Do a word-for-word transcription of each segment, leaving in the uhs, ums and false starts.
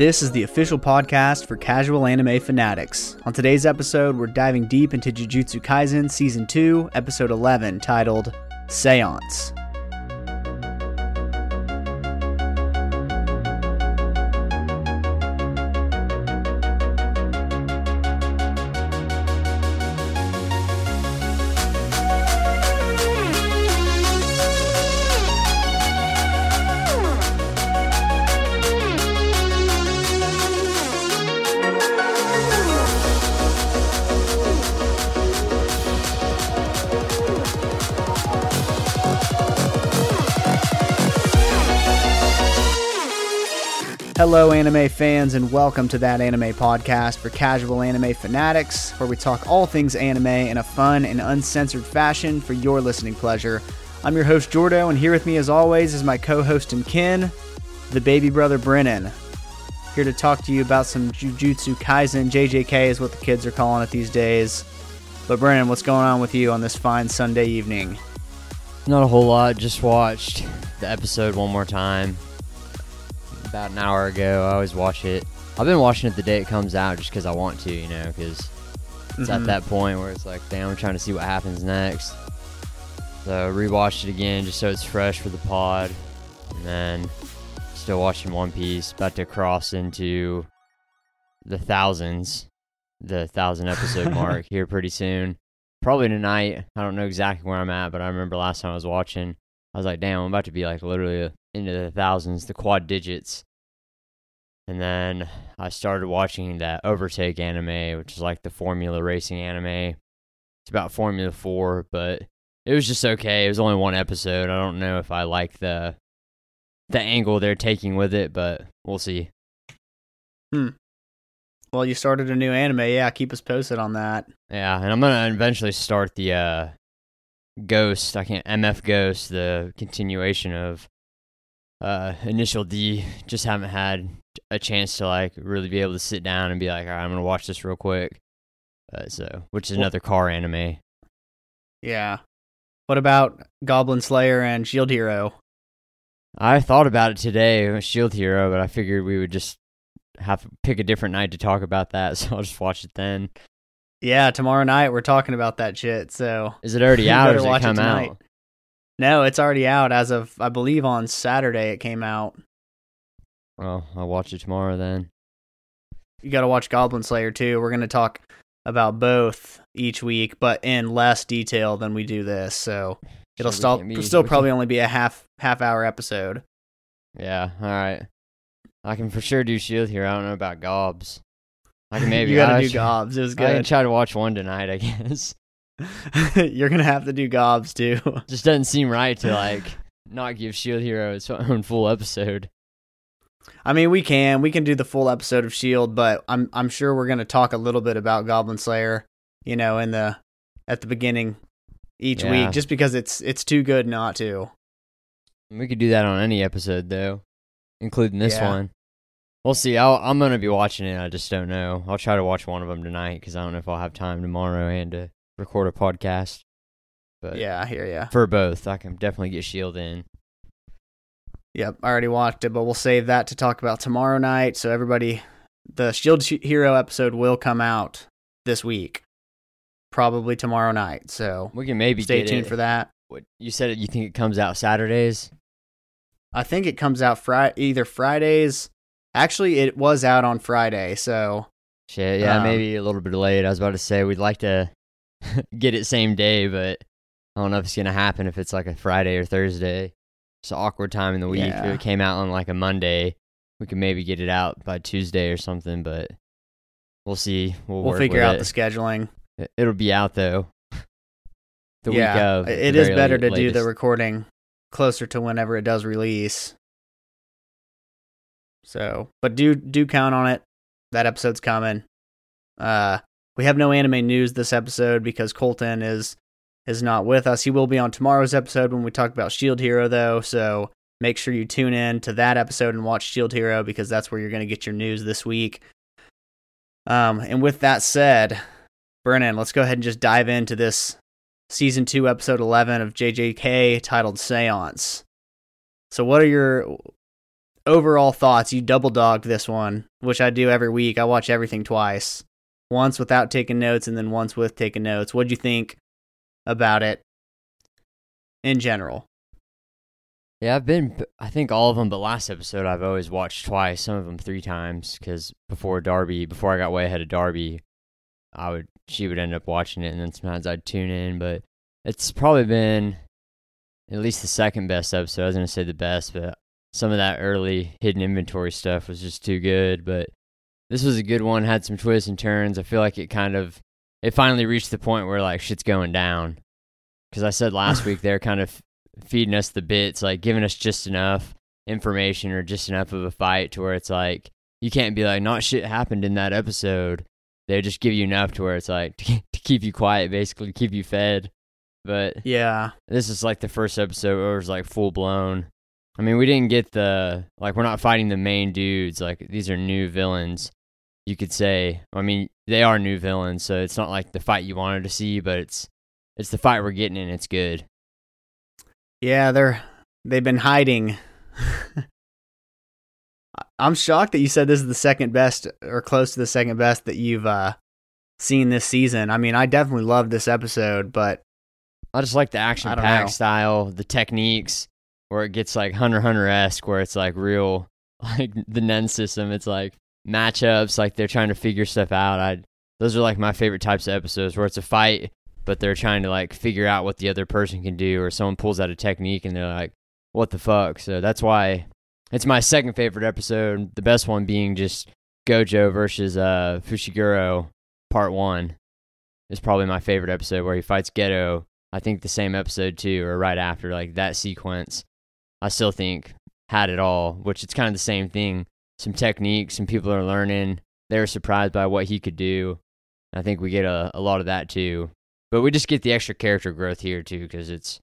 This is the official podcast for Casual Anime Fanatics. On today's episode, we're diving deep into Jujutsu Kaisen Season two, Episode eleven, titled Seance. Hello anime fans, and welcome to That Anime Podcast for Casual Anime Fanatics, where we talk all things anime in a fun and uncensored fashion for your listening pleasure. I'm your host Jordo, and here with me as always is my co-host and kin, the baby brother Brennan, here to talk to you about some Jujutsu Kaisen. J J K is what the kids are calling it these days. But Brennan, what's going on with you on this fine Sunday evening? Not a whole lot, just watched the episode one more time. About an hour ago. I always watch it. I've been watching it the day it comes out just because I want to, you know, because it's mm-hmm. at that point where it's like, damn, I'm trying to see what happens next. So rewatched it again just so it's fresh for the pod. And then still watching One Piece. About to cross into the thousands, the thousand episode mark here pretty soon. Probably tonight. I don't know exactly where I'm at, but I remember last time I was watching, I was like, damn, I'm about to be like literally a into the thousands, the quad digits. And then I started watching that Overtake anime, which is like the formula racing anime. It's about Formula four, but it was just okay. It was only one episode. I don't know if I like the the angle they're taking with it, but we'll see. Hmm. Well, you started a new anime. Yeah, keep us posted on that. Yeah, and I'm going to eventually start the uh, Ghost, I can't, M F Ghost, the continuation of Uh, Initial D. Just haven't had a chance to like really be able to sit down and be like, all right, I'm gonna watch this real quick. Uh, so, which is another car anime. Yeah. What about Goblin Slayer and Shield Hero? I thought about it today, Shield Hero, but I figured we would just have to pick a different night to talk about that, so I'll just watch it then. Yeah, tomorrow night we're talking about that shit. So, is it already out? Or does it come out? No, it's already out as of, I believe, on Saturday it came out. Well, I'll watch it tomorrow then. You gotta watch Goblin Slayer too. We're gonna talk about both each week, but in less detail than we do this, so it'll still, be, still probably only be a half half hour episode. Yeah, alright. I can for sure do Shield here. I don't know about Gobs. I can maybe you gotta I do should, Gobs. It was good. I can try to watch one tonight, I guess. You're gonna have to do Gobs too. Just doesn't seem right to like not give Shield Hero its own full episode. I mean, we can we can do the full episode of Shield, but I'm I'm sure we're gonna talk a little bit about Goblin Slayer, you know, in the at the beginning each yeah. week, just because it's it's too good not to. We could do that on any episode though, including this yeah. one. We'll see. I'll, I'm gonna be watching it. I just don't know. I'll try to watch one of them tonight because I don't know if I'll have time tomorrow and to record a podcast, but yeah, I hear ya. For both, I can definitely get Shield in. Yep, I already watched it, but we'll save that to talk about tomorrow night. So everybody, the Shield Hero episode will come out this week, probably tomorrow night. So we can maybe stay tuned it. for that. What you said? You think it comes out Saturdays? I think it comes out Friday, either Fridays. Actually, it was out on Friday. So shit, yeah, um, maybe a little bit delayed. I was about to say we'd like to get it same day, but I don't know if it's gonna happen if it's like a Friday or Thursday. It's an awkward time in the week. Yeah. If it came out on like a Monday, we could maybe get it out by Tuesday or something, but we'll see. We'll, we'll work figure with out it. the scheduling. It'll be out though. The yeah, week of. It is better late, to latest. do the recording closer to whenever it does release. So, but do do count on it. That episode's coming. Uh We have no anime news this episode because Colton is is not with us. He will be on tomorrow's episode when we talk about Shield Hero, though, so make sure you tune in to that episode and watch Shield Hero because that's where you're going to get your news this week. Um, and with that said, Brennan, let's go ahead and just dive into this Season two, Episode eleven of J J K titled Seance. So what are your... overall thoughts. You double dogged this one, which I do every week. I watch everything twice, once without taking notes and then once with taking notes. What'd you think about it in general? Yeah, I've been, I think all of them, but last episode I've always watched twice, some of them three times, because before Darby, before I got way ahead of Darby, I would, she would end up watching it, and then sometimes I'd tune in, but it's probably been at least the second best episode. I was going to say the best, but some of that early hidden inventory stuff was just too good, but this was a good one, had some twists and turns. I feel like it kind of, it finally reached the point where, like, shit's going down, because I said last week they're kind of feeding us the bits, like giving us just enough information or just enough of a fight to where it's like, you can't be like, not shit happened in that episode. They just give you enough to where it's like, to keep you quiet, basically, keep you fed. But yeah, this is like the first episode where it was like full blown. I mean, we didn't get the, like, we're not fighting the main dudes. Like, these are new villains, you could say. I mean, they are new villains, so it's not like the fight you wanted to see, but it's, it's the fight we're getting and it's good. Yeah, they're, they've been hiding. I'm shocked that you said this is the second best or close to the second best that you've uh, seen this season. I mean, I definitely loved this episode, but I just like the action-packed style, the techniques, where it gets like Hunter x Hunter-esque, where it's like real, like the Nen system. It's like matchups, like they're trying to figure stuff out. I Those are like my favorite types of episodes, where it's a fight, but they're trying to like figure out what the other person can do, or someone pulls out a technique and they're like, what the fuck? So that's why it's my second favorite episode, the best one being just Gojo versus uh, Fushiguro part one. It's probably my favorite episode, where he fights Geto. I think the same episode too, or right after, like that sequence, I still think had it all, which it's kind of the same thing. Some techniques, some people are learning. They're surprised by what he could do. I think we get a, a lot of that too. But we just get the extra character growth here too, because it's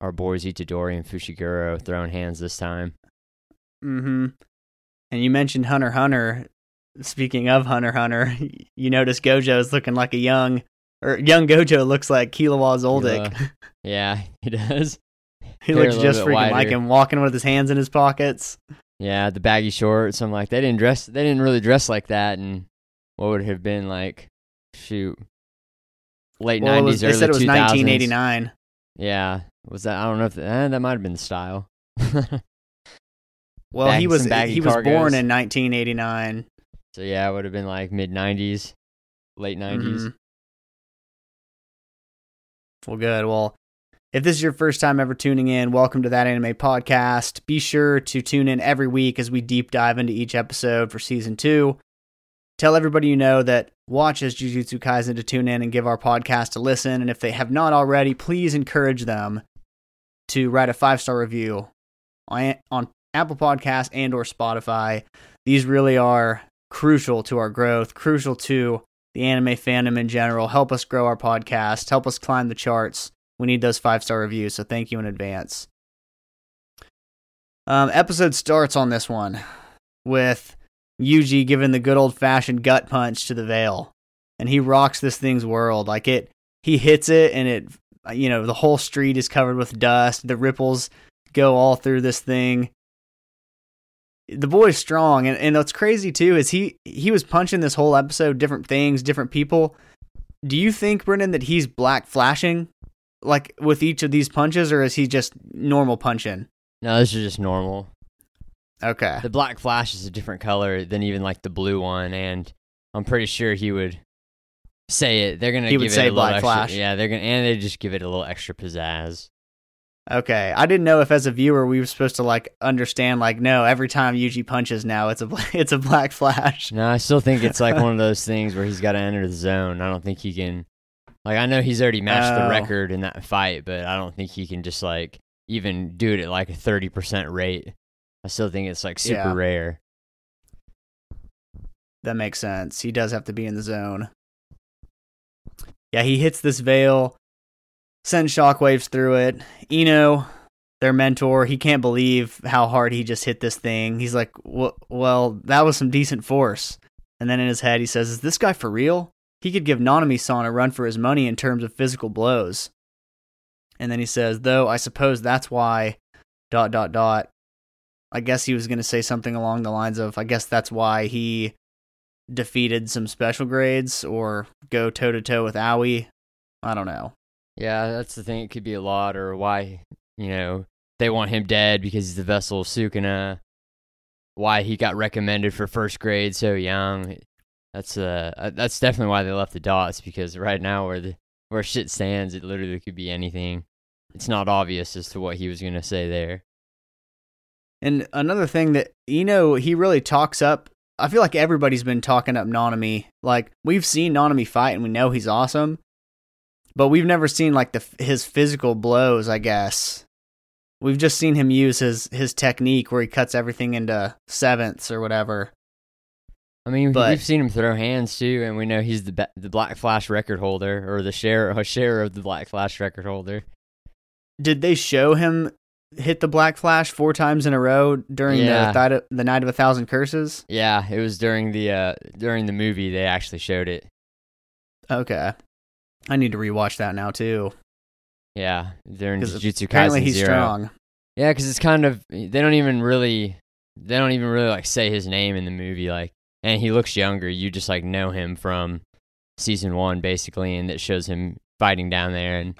our boys Itadori and Fushiguro throwing hands this time. Mm-hmm. And you mentioned Hunter x Hunter. Speaking of Hunter x Hunter, you notice Gojo is looking like a young, or young Gojo looks like Killua Zoldyck. Killua. Yeah, he does. He They're looks just freaking wider. Like him, walking with his hands in his pockets. Yeah, the baggy shorts. I'm like, they didn't dress. They didn't really dress like that. And what would it have been like? Shoot, late well, nineties, was, early two thousands. They said it was two thousands. nineteen eighty-nine. Yeah, was that? I don't know if eh, that might have been the style. Well, Bag, he was he was cargos. born in nineteen eighty-nine. So yeah, it would have been like mid nineties, late nineties. Mm-hmm. Well, good. Well, if this is your first time ever tuning in, welcome to That Anime Podcast. Be sure to tune in every week as we deep dive into each episode for season two. Tell everybody you know that watches Jujutsu Kaisen to tune in and give our podcast a listen. And if they have not already, please encourage them to write a five-star review on Apple Podcasts and or Spotify. These really are crucial to our growth, crucial to the anime fandom in general. Help us grow our podcast. Help us climb the charts. We need those five-star reviews, so thank you in advance. Um, episode starts on this one with Yuji giving the good old-fashioned gut punch to the veil, and he rocks this thing's world. Like it, he hits it, and it, you know, the whole street is covered with dust. The ripples go all through this thing. The boy's strong, and, and what's crazy too is he he was punching this whole episode, different things, different people. Do you think, Brennan, that he's black flashing, like with each of these punches, or is he just normal punching? No, this is just normal. Okay. The black flash is a different color than even like the blue one, and I'm pretty sure he would say it. They're gonna. He give would it say a black extra, flash. Yeah, they're gonna, and they just give it a little extra pizzazz. Okay, I didn't know if as a viewer we were supposed to like understand like no, every time Yuji punches now it's a it's a black flash. No, I still think it's like one of those things where he's got to enter the zone. I don't think he can. Like I know he's already matched oh. the record in that fight, but I don't think he can just like even do it at like a thirty percent rate. I still think it's like super yeah. rare. That makes sense. He does have to be in the zone. Yeah, he hits this veil. Send shockwaves through it. Ino, their mentor, he can't believe how hard he just hit this thing. He's like, well, that was some decent force. And then in his head, he says, is this guy for real? He could give Nanami-san a run for his money in terms of physical blows. And then he says, though, I suppose that's why... dot, dot, dot. I guess he was going to say something along the lines of, I guess that's why he defeated some special grades or go toe-to-toe with Aoi. I don't know. Yeah, that's the thing. It could be a lot, or why, you know, they want him dead because he's the vessel of Sukuna. Why he got recommended for first grade so young. That's uh, that's definitely why they left the dots, because right now where the, where shit stands, it literally could be anything. It's not obvious as to what he was going to say there. And another thing that, you know, he really talks up, I feel like everybody's been talking up Nanami. Like, we've seen Nanami fight and we know he's awesome, but we've never seen, like, the his physical blows, I guess. We've just seen him use his, his technique where he cuts everything into sevenths or whatever. I mean, but, we've seen him throw hands, too, and we know he's the the Black Flash record holder, or the share, or share of the Black Flash record holder. Did they show him hit the Black Flash four times in a row during yeah. the, th- the Night of a Thousand Curses? Yeah, it was during the uh, during the movie they actually showed it. Okay. I need to rewatch that now, too. Yeah, during Jujutsu Kaisen apparently he's Zero. Strong. Yeah, because it's kind of, they don't even really, they don't even really, like, say his name in the movie, like, and he looks younger. You just, like, know him from season one, basically, and it shows him fighting down there. And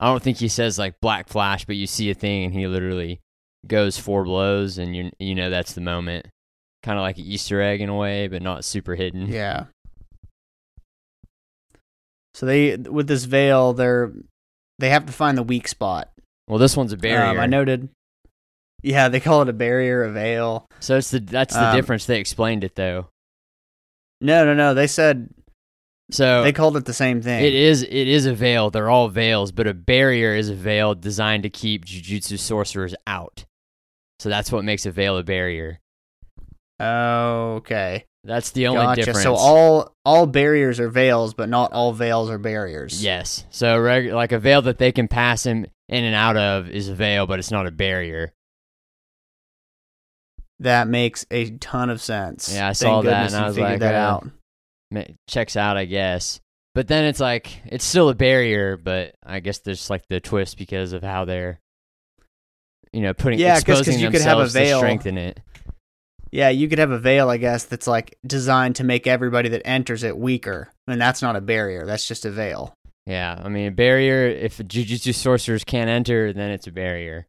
I don't think he says, like, Black Flash, but you see a thing, and he literally goes four blows, and you you know that's the moment. Kind of like an Easter egg in a way, but not super hidden. Yeah. So they, with this veil, they're... They have to find the weak spot. Well, this one's a barrier. Um, I noted. Yeah, they call it a barrier, a veil. So it's the that's the um, difference. They explained it, though. No, no, no. They said... so they called it the same thing. It is it is a veil. They're all veils, but a barrier is a veil designed to keep Jujutsu sorcerers out. So that's what makes a veil a barrier. Okay. That's the only gotcha. difference. So all all barriers are veils, but not all veils are barriers. Yes. So reg- like a veil that they can pass him in and out of is a veil, but it's not a barrier. That makes a ton of sense. Yeah, I saw that and I was like, that out. It checks out, I guess. But then it's like, it's still a barrier, but I guess there's like the twist because of how they're, you know, putting yeah, exposing cause, cause you themselves could have a veil. To strengthen it. Yeah, you could have a veil, I guess, that's like designed to make everybody that enters it weaker. I mean, that's not a barrier. That's just a veil. Yeah, I mean, a barrier, if Jujutsu sorcerers can't enter, then it's a barrier.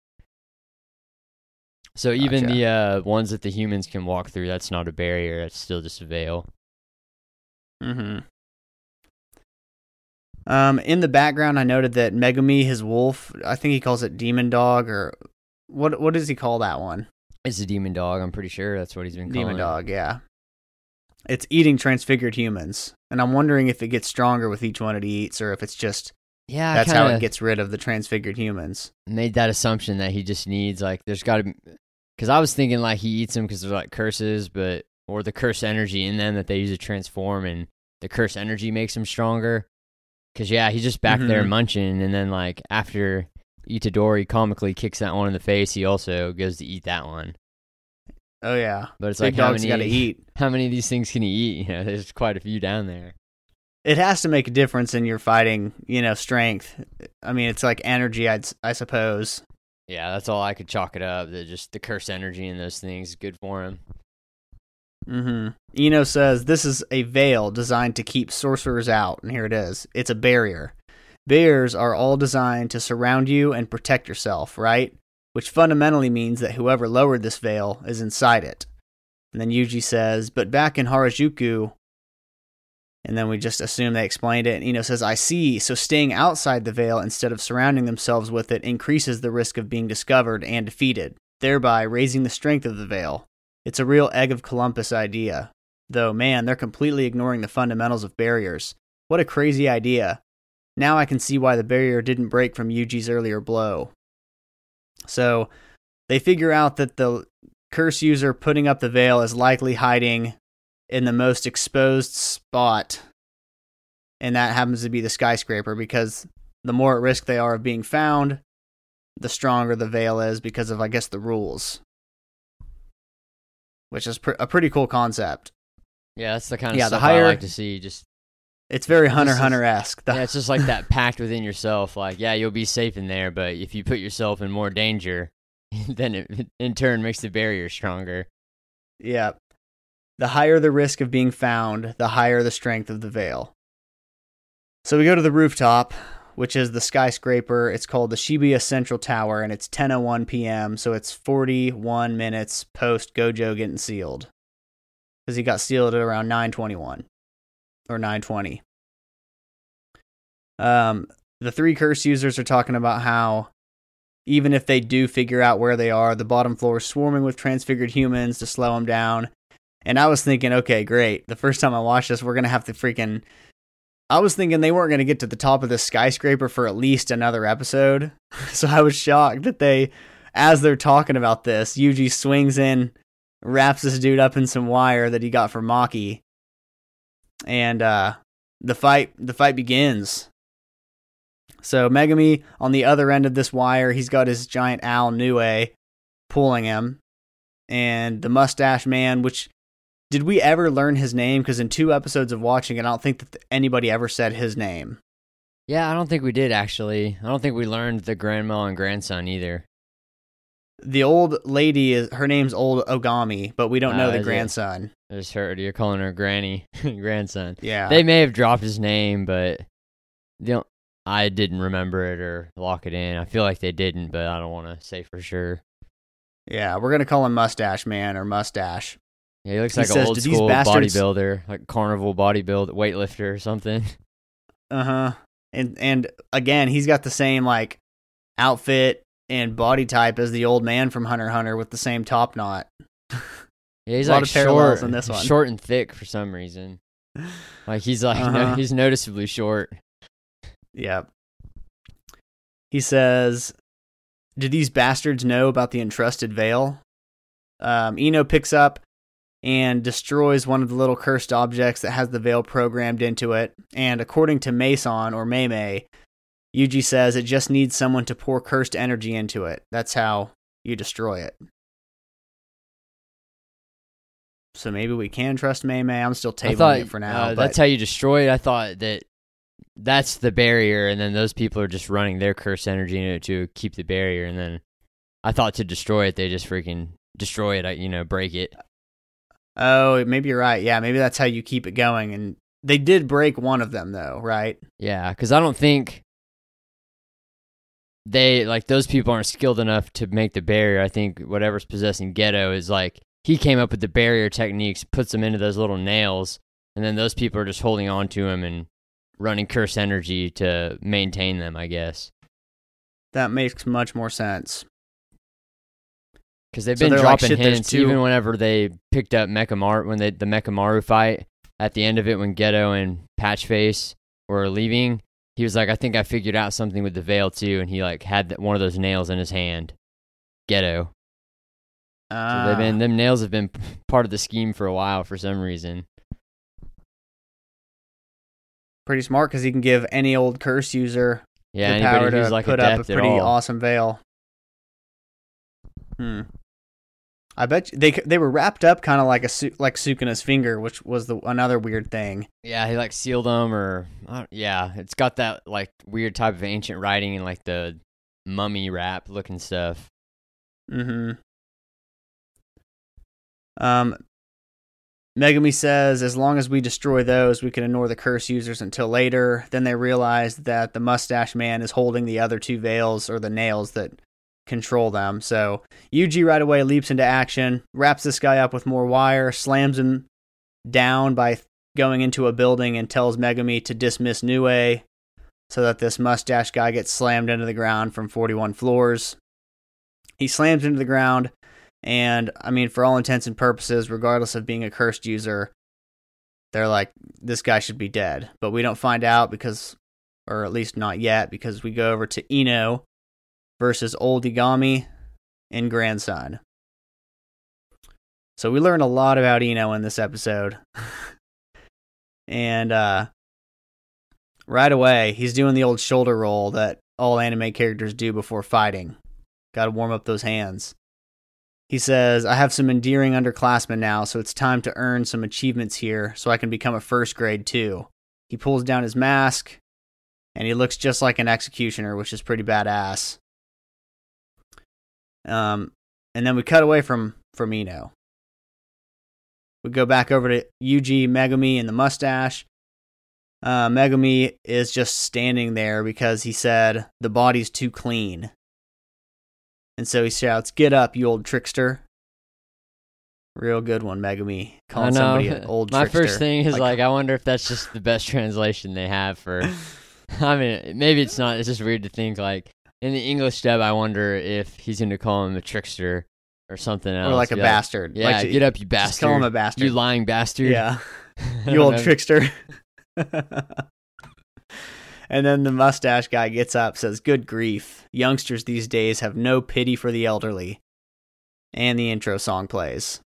So even gotcha. the uh, ones that the humans can walk through, that's not a barrier. It's still just a veil. Mm-hmm. Um, in the background, I noted that Megumi, his wolf, I think he calls it Demon Dog, or what? What does he call that one? It's a demon dog, I'm pretty sure that's what he's been calling. Demon dog, yeah. It's eating transfigured humans, and I'm wondering if it gets stronger with each one it eats, or if it's just yeah, that's how it gets rid of the transfigured humans. Made that assumption that he just needs, like, there's got to be... Because I was thinking, like, he eats them because they're, like, curses, but or the curse energy in them that they use to transform, and the curse energy makes them stronger. Because, yeah, he's just back mm-hmm. there munching, and then, like, after... Itadori comically kicks that one in the face. He also goes to eat that one. Oh yeah, but it's big like how many gotta eat. How many of these things can he eat? You know, there's quite a few down there. It has to make a difference in your fighting, you know, strength. I mean, it's like energy, I'd, I suppose. Yeah, that's all I could chalk it up. That just the curse energy in those things is good for him. Mm-hmm. Ino says this is a veil designed to keep sorcerers out, and here it is. It's a barrier. Barriers are all designed to surround you and protect yourself, right? Which fundamentally means that whoever lowered this veil is inside it. And then Yuji says, but back in Harajuku, and then we just assume they explained it, and Ino says, I see, so staying outside the veil instead of surrounding themselves with it increases the risk of being discovered and defeated, thereby raising the strength of the veil. It's a real egg of Columbus idea. Though, man, they're completely ignoring the fundamentals of barriers. What a crazy idea. Now I can see why the barrier didn't break from Yuji's earlier blow. So they figure out that the curse user putting up the veil is likely hiding in the most exposed spot. And that happens to be the skyscraper, because the more at risk they are of being found, the stronger the veil is because of, I guess, the rules. Which is pr- a pretty cool concept. Yeah, that's the kind of yeah, stuff the higher- I like to see, just... It's very Hunter x Hunter-esque. Yeah, it's just like that pact within yourself. Like, yeah, you'll be safe in there, but if you put yourself in more danger, then it in turn makes the barrier stronger. Yeah. The higher the risk of being found, the higher the strength of the veil. So we go to the rooftop, which is the skyscraper. It's called the Shibuya Central Tower, and it's ten oh one p.m., so it's forty-one minutes post Gojo getting sealed. Because he got sealed at around nine twenty-one. Or nine twenty. Um, the three curse users are talking about how even if they do figure out where they are, the bottom floor is swarming with transfigured humans to slow them down. And I was thinking, okay, great. The first time I watched this, we're going to have to freaking... I was thinking they weren't going to get to the top of this skyscraper for at least another episode. So I was shocked that they, as they're talking about this, Yuji swings in, wraps this dude up in some wire that he got from Maki. And uh, the fight, the fight begins. So Megumi, on the other end of this wire, he's got his giant owl, Nue, pulling him. And the mustache man, which... Did we ever learn his name? Because in two episodes of watching it, I don't think that anybody ever said his name. Yeah, I don't think we did, actually. I don't think we learned the grandma and grandson either. The old lady, is her name's Old Ogami, but we don't uh, know the grandson. I just heard you're calling her granny, grandson. Yeah. They may have dropped his name, but they don't, I didn't remember it or lock it in. I feel like they didn't, but I don't want to say for sure. Yeah, we're going to call him Mustache Man or Mustache. Yeah, he looks like an old school bodybuilder, like carnival bodybuilder, weightlifter or something. Uh-huh. And and again, he's got the same like outfit and body type as the old man from Hunter x Hunter with the same top knot. Yeah, he's like short, in this one. short and thick for some reason. Like he's like uh-huh. no, he's noticeably short. Yeah. He says, "Do these bastards know about the entrusted veil?" Um, Ino picks up and destroys one of the little cursed objects that has the veil programmed into it. And according to Mason, or Mei Mei, Yuji says it just needs someone to pour cursed energy into it. That's how you destroy it. So maybe we can trust Mei Mei. I'm still tabling thought, it for now. Uh, but... That's how you destroy it. I thought that that's the barrier, and then those people are just running their cursed energy into it to keep the barrier. And then I thought to destroy it, they just freaking destroy it, you know, break it. Oh, maybe you're right. Yeah, maybe that's how you keep it going. And they did break one of them, though, right? Yeah, because I don't think they, like, those people aren't skilled enough to make the barrier. I think whatever's possessing Geto is, like, he came up with the barrier techniques, puts them into those little nails, and then those people are just holding on to him and running curse energy to maintain them, I guess. That makes much more sense. Because they've been so dropping like, hints, two- even whenever they picked up Mechamaru, when they, the Mechamaru fight, at the end of it when Geto and Patchface were leaving, he was like, I think I figured out something with the veil too, and he like had one of those nails in his hand. Geto. Uh, so they've been, them nails have been part of the scheme for a while for some reason. Pretty smart, because he can give any old curse user yeah, the power to like put up a pretty awesome veil. Hmm. I bet you, they they were wrapped up kind of like a like Sukuna's finger, which was the another weird thing. Yeah, he like sealed them, or uh, yeah, it's got that like weird type of ancient writing and like the mummy wrap looking stuff. Mm-hmm. Um, Megumi says as long as we destroy those, we can ignore the curse users until later. Then they realize that the mustache man is holding the other two veils or the nails that control them. So Yuji right away leaps into action, wraps this guy up with more wire, slams him down by going into a building, and tells Megumi to dismiss Nue so that this mustache guy gets slammed into the ground from forty-one floors. He slams into the ground, and I mean, for all intents and purposes, regardless of being a cursed user, they're like, this guy should be dead. But we don't find out because, or at least not yet, because we go over to Ino versus Old Ogami and Grandson. So we learned a lot about Ino in this episode. and uh, right away, he's doing the old shoulder roll that all anime characters do before fighting. Gotta warm up those hands. He says, I have some endearing underclassmen now, so it's time to earn some achievements here so I can become a first grade too. He pulls down his mask, and he looks just like an executioner, which is pretty badass. Um, and then we cut away from, from Ino. We go back over to Yuji, Megumi, and the mustache. Uh, Megumi is just standing there because he said, the body's too clean. And so he shouts, get up, you old trickster. Real good one, Megumi. Calling somebody an old My trickster. My first thing is like, like, I wonder if that's just the best translation they have for... I mean, maybe it's not. It's just weird to think, like, in the English dub, I wonder if he's going to call him a trickster or something else. Or like a yeah. bastard. Yeah, like, get up, you bastard. Just call him a bastard. You lying bastard. Yeah. You old know. trickster. And then the mustache guy gets up, says, good grief. Youngsters these days have no pity for the elderly. And the intro song plays.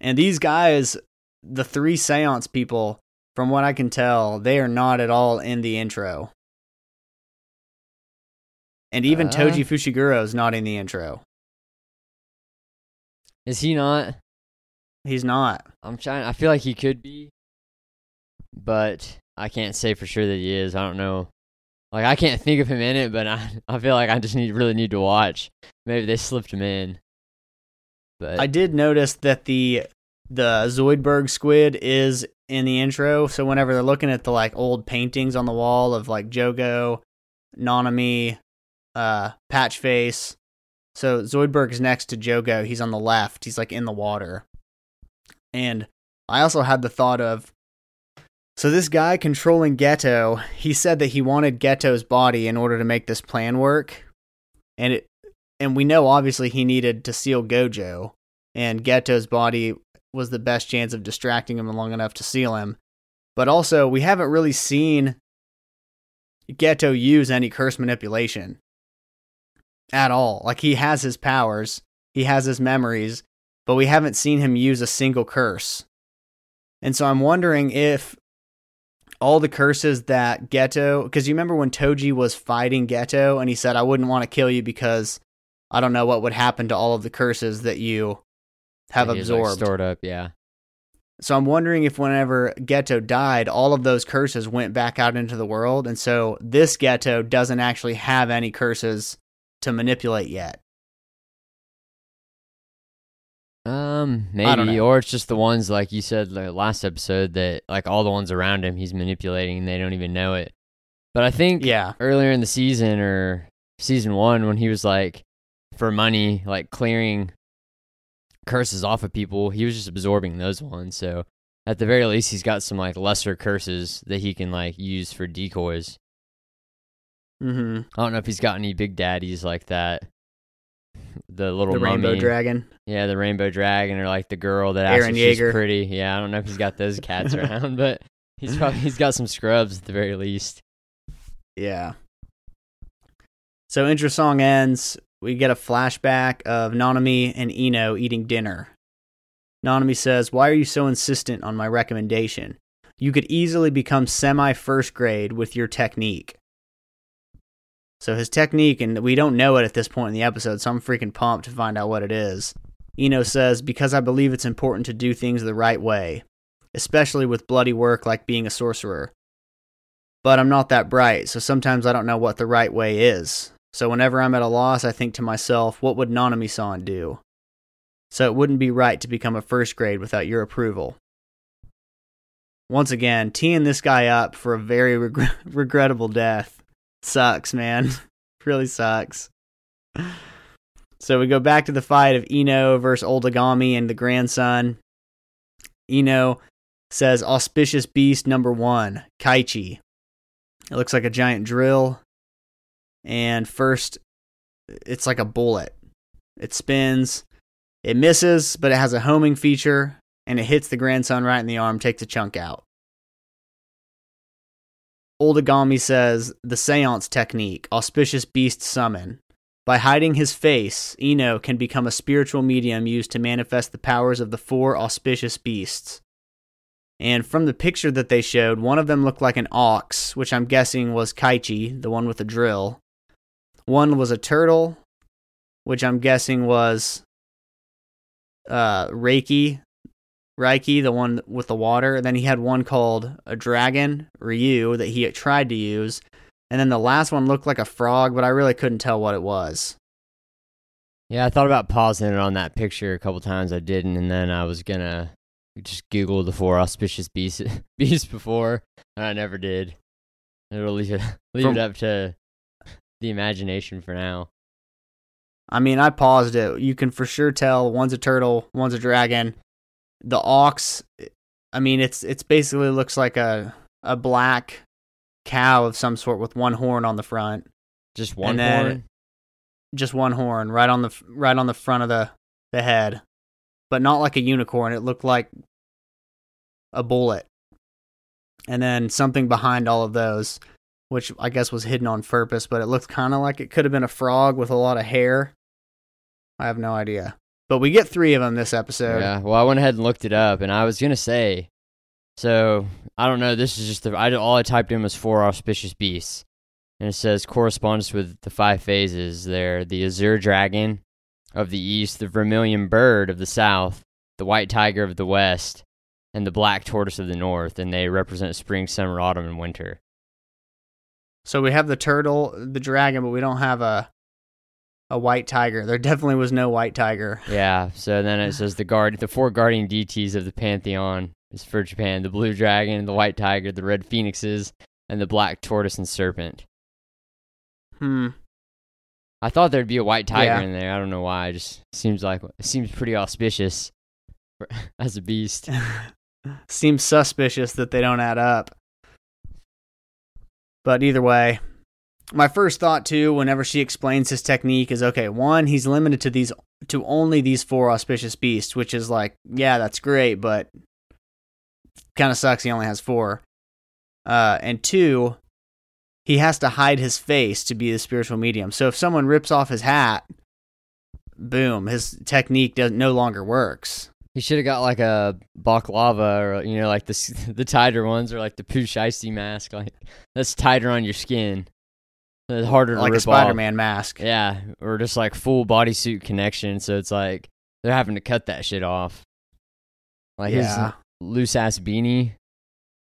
And these guys, the three seance people, from what I can tell, they are not at all in the intro. And even uh, Toji Fushiguro is not in the intro. Is he not? He's not. I'm trying. I feel like he could be, but I can't say for sure that he is. I don't know. Like, I can't think of him in it, but I, I feel like I just need really need to watch. Maybe they slipped him in. But I did notice that the the Zoidberg squid is in the intro. So whenever they're looking at the like old paintings on the wall of like Jogo, Nanami, uh, Patchface. So Zoidberg's next to Jogo. He's on the left. He's like in the water. And I also had the thought of, so this guy controlling Geto, he said that he wanted Geto's body in order to make this plan work. And it, and we know obviously he needed to seal Gojo, and Geto's body was the best chance of distracting him long enough to seal him. But also, we haven't really seen Geto use any curse manipulation at all. Like, he has his powers, he has his memories, but we haven't seen him use a single curse. And so I'm wondering if all the curses that Geto, because you remember when Toji was fighting Geto and he said, I wouldn't want to kill you because I don't know what would happen to all of the curses that you have and absorbed. Like stored up, yeah. So I'm wondering if whenever Geto died, all of those curses went back out into the world. And so this Geto doesn't actually have any curses to manipulate yet. Um, maybe, or it's just the ones, like you said like, last episode, that like all the ones around him he's manipulating and they don't even know it. But I think yeah. earlier in the season or season one, when he was like for money, like clearing curses off of people, he was just absorbing those ones. So at the very least, he's got some like lesser curses that he can like use for decoys. Mm-hmm. I don't know if he's got any big daddies like that. The little the mummy. Rainbow dragon. Yeah, the rainbow dragon, or like the girl that Aaron asks if she's pretty. Yeah, I don't know if he's got those cats around, but he's probably he's got some scrubs at the very least. Yeah. So intro song ends. We get a flashback of Nanami and Ino eating dinner. Nanami says, "Why are you so insistent on my recommendation? You could easily become semi first grade with your technique." So his technique, and we don't know it at this point in the episode, so I'm freaking pumped to find out what it is. Ino says, because I believe it's important to do things the right way, especially with bloody work like being a sorcerer. But I'm not that bright, so sometimes I don't know what the right way is. So whenever I'm at a loss, I think to myself, what would Nanami-san do? So it wouldn't be right to become a first grade without your approval. Once again, teeing this guy up for a very reg- regrettable death. Sucks, man. Really sucks. So we go back to the fight of Ino versus old Ogami and the grandson. Ino says, auspicious beast number one, Kaichi. It looks like a giant drill. And first, it's like a bullet. It spins. It misses, but it has a homing feature. And it hits the grandson right in the arm, takes a chunk out. Old Ogami says, the seance technique, auspicious beast summon. By hiding his face, Ino can become a spiritual medium used to manifest the powers of the four auspicious beasts. And from the picture that they showed, one of them looked like an ox, which I'm guessing was Kaichi, the one with the drill. One was a turtle, which I'm guessing was uh, Reiki, Reiki, the one with the water. Then he had one called a dragon, Ryu, that he tried to use. And then the last one looked like a frog, but I really couldn't tell what it was. Yeah, I thought about pausing it on that picture a couple times. I didn't, and then I was going to just Google the four auspicious beasts, beasts before, and I never did. It'll leave it, leave From, it up to the imagination for now. I mean, I paused it. You can for sure tell one's a turtle, one's a dragon. The ox, I mean, it's it's basically looks like a, a black cow of some sort with one horn on the front. Just one horn? Just one horn, right on the right on the front of the, the head, but not like a unicorn. It looked like a bullet, and then something behind all of those, which I guess was hidden on purpose. But it looked kind of like it could have been a frog with a lot of hair. I have no idea, but we get three of them this episode. Yeah, well, I went ahead and looked it up, and I was gonna say, so I don't know. This is just the I all I typed in was four auspicious beasts. And it says, corresponds with the five phases there, the azure dragon of the east, the vermilion bird of the south, the white tiger of the west, and the black tortoise of the north. And they represent spring, summer, autumn, and winter. So we have the turtle, the dragon, but we don't have a a white tiger. There definitely was no white tiger. Yeah, so then it says the guard, the four guardian deities of the pantheon is for Japan, the blue dragon, the white tiger, the red phoenixes, and the black tortoise and serpent. Hmm. I thought there'd be a white tiger yeah. in there. I don't know why. It just seems like it seems pretty auspicious for, as a beast. Seems suspicious that they don't add up. But either way, my first thought too, whenever she explains his technique, is okay. One, he's limited to these to only these four auspicious beasts, which is like, yeah, that's great, but kind of sucks. He only has four. Uh, and two. He has to hide his face to be the spiritual medium. So if someone rips off his hat, boom, his technique does, no longer works. He should have got like a baklava or, you know, like the the tighter ones or like the poosh icy mask. Like that's tighter on your skin. It's harder to like rip off. Like a Spider-Man mask. Yeah, or just like full bodysuit connection. So it's like they're having to cut that shit off. Like yeah. his loose-ass beanie,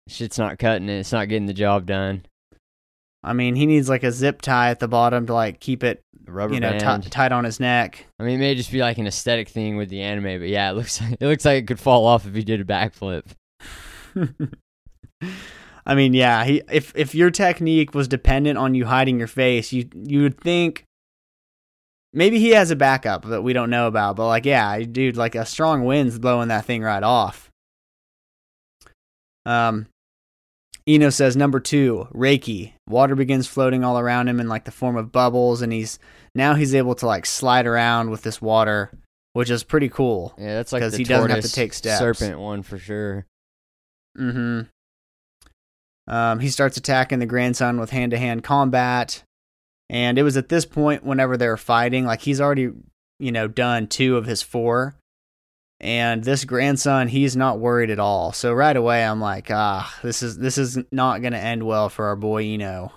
shit's not cutting it. It's not getting the job done. I mean, he needs like a zip tie at the bottom to like keep it, Rubber you know, t- tight on his neck. I mean, it may just be like an aesthetic thing with the anime, but yeah, it looks like it looks like it could fall off if he did a backflip. I mean, yeah, he, if if your technique was dependent on you hiding your face, you you would think maybe he has a backup that we don't know about, but like, yeah, dude, like a strong wind's blowing that thing right off. Um. Ino says, number two, Reiki. Water begins floating all around him in like the form of bubbles, and he's now he's able to like slide around with this water, which is pretty cool. Yeah, that's like the he doesn't have to take steps. Serpent one for sure. Mm-hmm. Um, he starts attacking the grandson with hand-to-hand combat, and it was at this point whenever they were fighting, like he's already you know done two of his four, and this grandson, he's not worried at all. So right away, I'm like, ah, this is this is not going to end well for our boy Ino.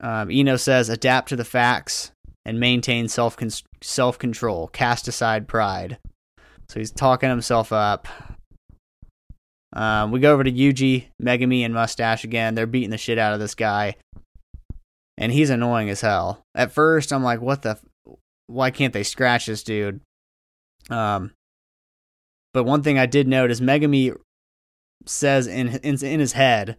Um, Ino says, adapt to the facts and maintain self con- self-control. Cast aside pride. So he's talking himself up. Um, we go over to Yuji, Megumi, and Mustache again. They're beating the shit out of this guy. And he's annoying as hell. At first, I'm like, what the... F- Why can't they scratch this dude? Um, but one thing I did note is Megumi says in, in in his head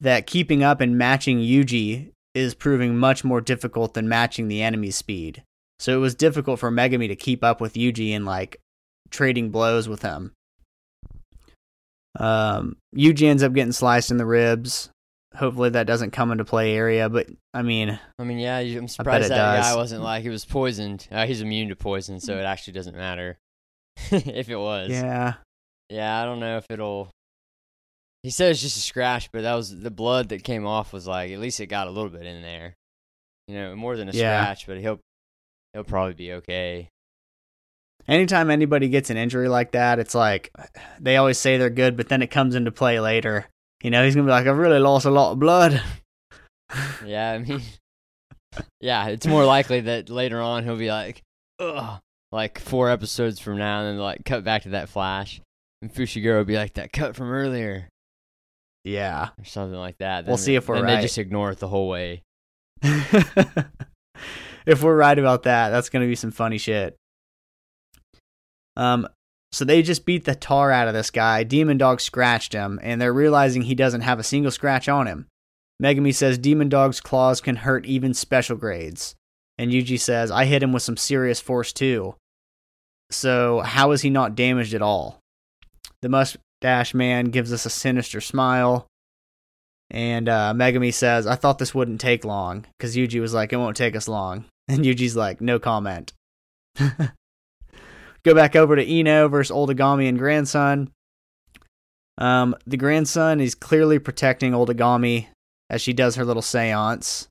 that keeping up and matching Yuji is proving much more difficult than matching the enemy's speed. So it was difficult for Megumi to keep up with Yuji and like trading blows with him. Um, Yuji ends up getting sliced in the ribs. Hopefully that doesn't come into play area, but I mean... I mean, yeah, I'm surprised that does. guy wasn't like, he was poisoned. Uh, he's immune to poison, so it actually doesn't matter if it was. Yeah. Yeah, I don't know if it'll... He said it's just a scratch, but that was the blood that came off was like, at least it got a little bit in there. You know, more than a yeah. scratch, but he'll he'll probably be okay. Anytime anybody gets an injury like that, it's like, they always say they're good, but then it comes into play later. You know, he's going to be like, I've really lost a lot of blood. Yeah, I mean, yeah, it's more likely that later on he'll be like, ugh, like four episodes from now, and then like cut back to that flash. And Fushiguro will be like, that cut from earlier. Yeah. Or something like that. Then we'll see if we're then right. They just ignore it the whole way. if we're right about that, that's going to be some funny shit. Um, so they just beat the tar out of this guy. Demon Dog scratched him, and they're realizing he doesn't have a single scratch on him. Megumi says Demon Dog's claws can hurt even special grades. And Yuji says, I hit him with some serious force too. So how is he not damaged at all? The mustache man gives us a sinister smile. And uh, Megumi says, I thought this wouldn't take long. Because Yuji was like, it won't take us long. And Yuji's like, no comment. Go back over to Ino versus Old Ogami and Grandson. Um, the grandson is clearly protecting Old Ogami as she does her little seance.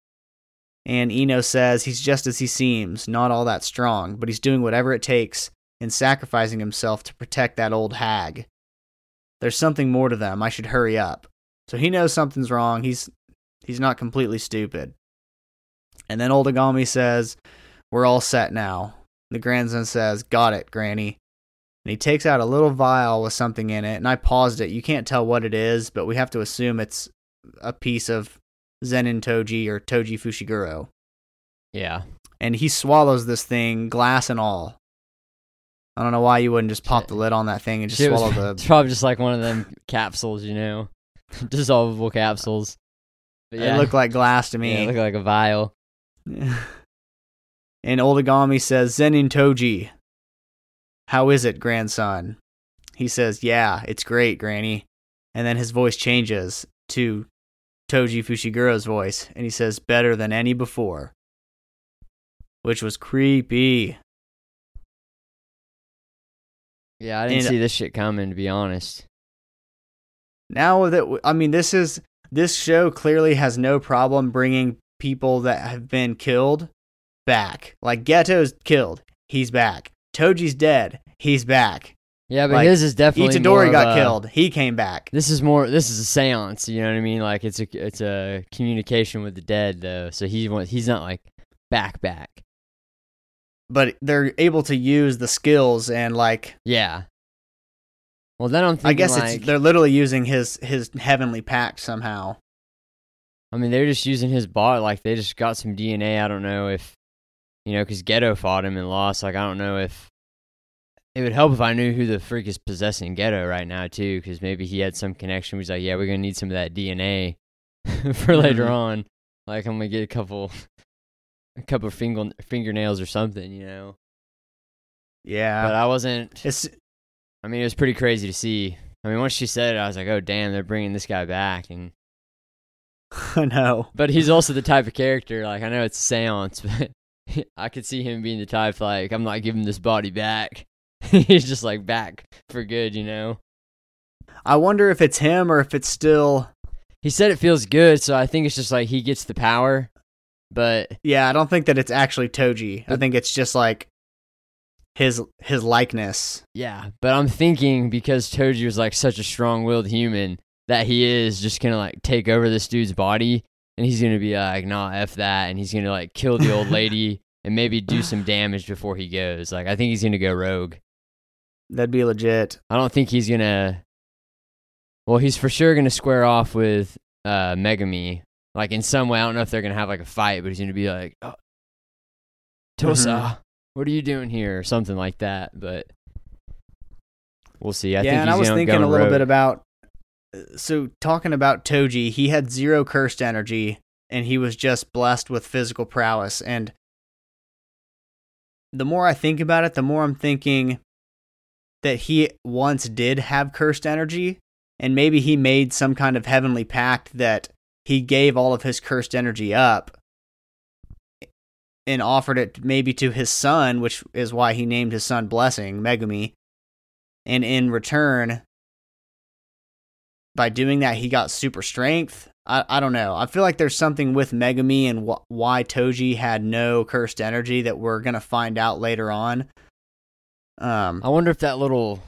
And Ino says he's just as he seems, not all that strong, but he's doing whatever it takes and sacrificing himself to protect that old hag. There's something more to them. I should hurry up. So he knows something's wrong. He's he's not completely stupid. And then Old Ogami says, we're all set now. The grandson says, got it, Granny. And he takes out a little vial with something in it, and I paused it. You can't tell what it is, but we have to assume it's a piece of Zenin Toji or Toji Fushiguro. Yeah. And he swallows this thing, glass and all. I don't know why you wouldn't just pop the lid on that thing and just it swallow was, the... It's probably just like one of them capsules, you know? Dissolvable capsules. But yeah. It looked like glass to me. Yeah, it looked like a vial. And Old Ogami says, Zenin Toji, how is it, grandson? He says, yeah, it's great, Granny. And then his voice changes to Toji Fushiguro's voice, and he says, better than any before. Which was creepy. Yeah, I didn't and see this shit coming, to be honest. Now that, I mean, this is, this show clearly has no problem bringing people that have been killed back. Like, Geto's killed. He's back. Toji's dead. He's back. Yeah, but like, his is definitely more of a... Itadori got killed. He came back. This is more... This is a seance, you know what I mean? Like, it's a it's a communication with the dead, though. So he he's not, like, back, back. But they're able to use the skills and, like... Yeah. Well, then I'm thinking, I guess like, it's, they're literally using his, his heavenly pact somehow. I mean, they're just using his body. Like, they just got some D N A. I don't know if... You know, because Geto fought him and lost. Like, I don't know if... It would help if I knew who the freak is possessing Geto right now, too, because maybe he had some connection. He's like, yeah, we're going to need some of that D N A for later on. Like, I'm going to get a couple a couple finger, fingernails or something, you know? Yeah. But I wasn't... It's, I mean, it was pretty crazy to see. I mean, once she said it, I was like, oh, damn, they're bringing this guy back. And I know. But he's also the type of character, like, I know it's a seance, but I could see him being the type, like, I'm not giving this body back. He's just, like, back for good, you know? I wonder if it's him or if it's still... He said it feels good, so I think it's just, like, he gets the power, but... Yeah, I don't think that it's actually Toji. I think it's just, like, his his likeness. Yeah, but I'm thinking because Toji was, like, such a strong-willed human that he is just gonna, like, take over this dude's body, and he's gonna be like, nah, F that, and he's gonna, like, kill the old lady and maybe do some damage before he goes. Like, I think he's gonna go rogue. That'd be legit. I don't think he's going to... Well, he's for sure going to square off with uh, Megumi. Like, in some way, I don't know if they're going to have, like, a fight, but he's going to be like, oh, Tosa, mm-hmm. What are you doing here? Or something like that, but we'll see. I yeah, think and I was thinking a little bit about... So, talking about Toji, he had zero cursed energy, and he was just blessed with physical prowess. And the more I think about it, the more I'm thinking... that he once did have cursed energy, and maybe he made some kind of heavenly pact that he gave all of his cursed energy up and offered it maybe to his son, which is why he named his son Blessing, Megumi. And in return, by doing that, he got super strength. I, I don't know. I feel like there's something with Megumi and wh- why Toji had no cursed energy that we're going to find out later on. Um, I wonder if that little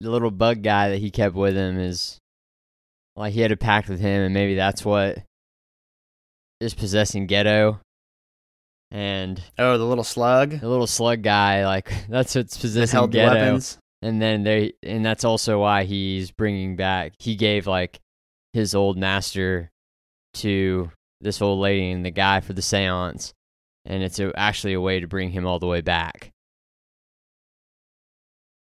the little bug guy that he kept with him is like he had a pact with him, and maybe that's what is possessing Geto. And oh, the little slug, the little slug guy, like that's what's possessing Geto. Weapons. And then they, and that's also why he's bringing back. He gave like his old master to this old lady and the guy for the seance, and it's a, actually a way to bring him all the way back.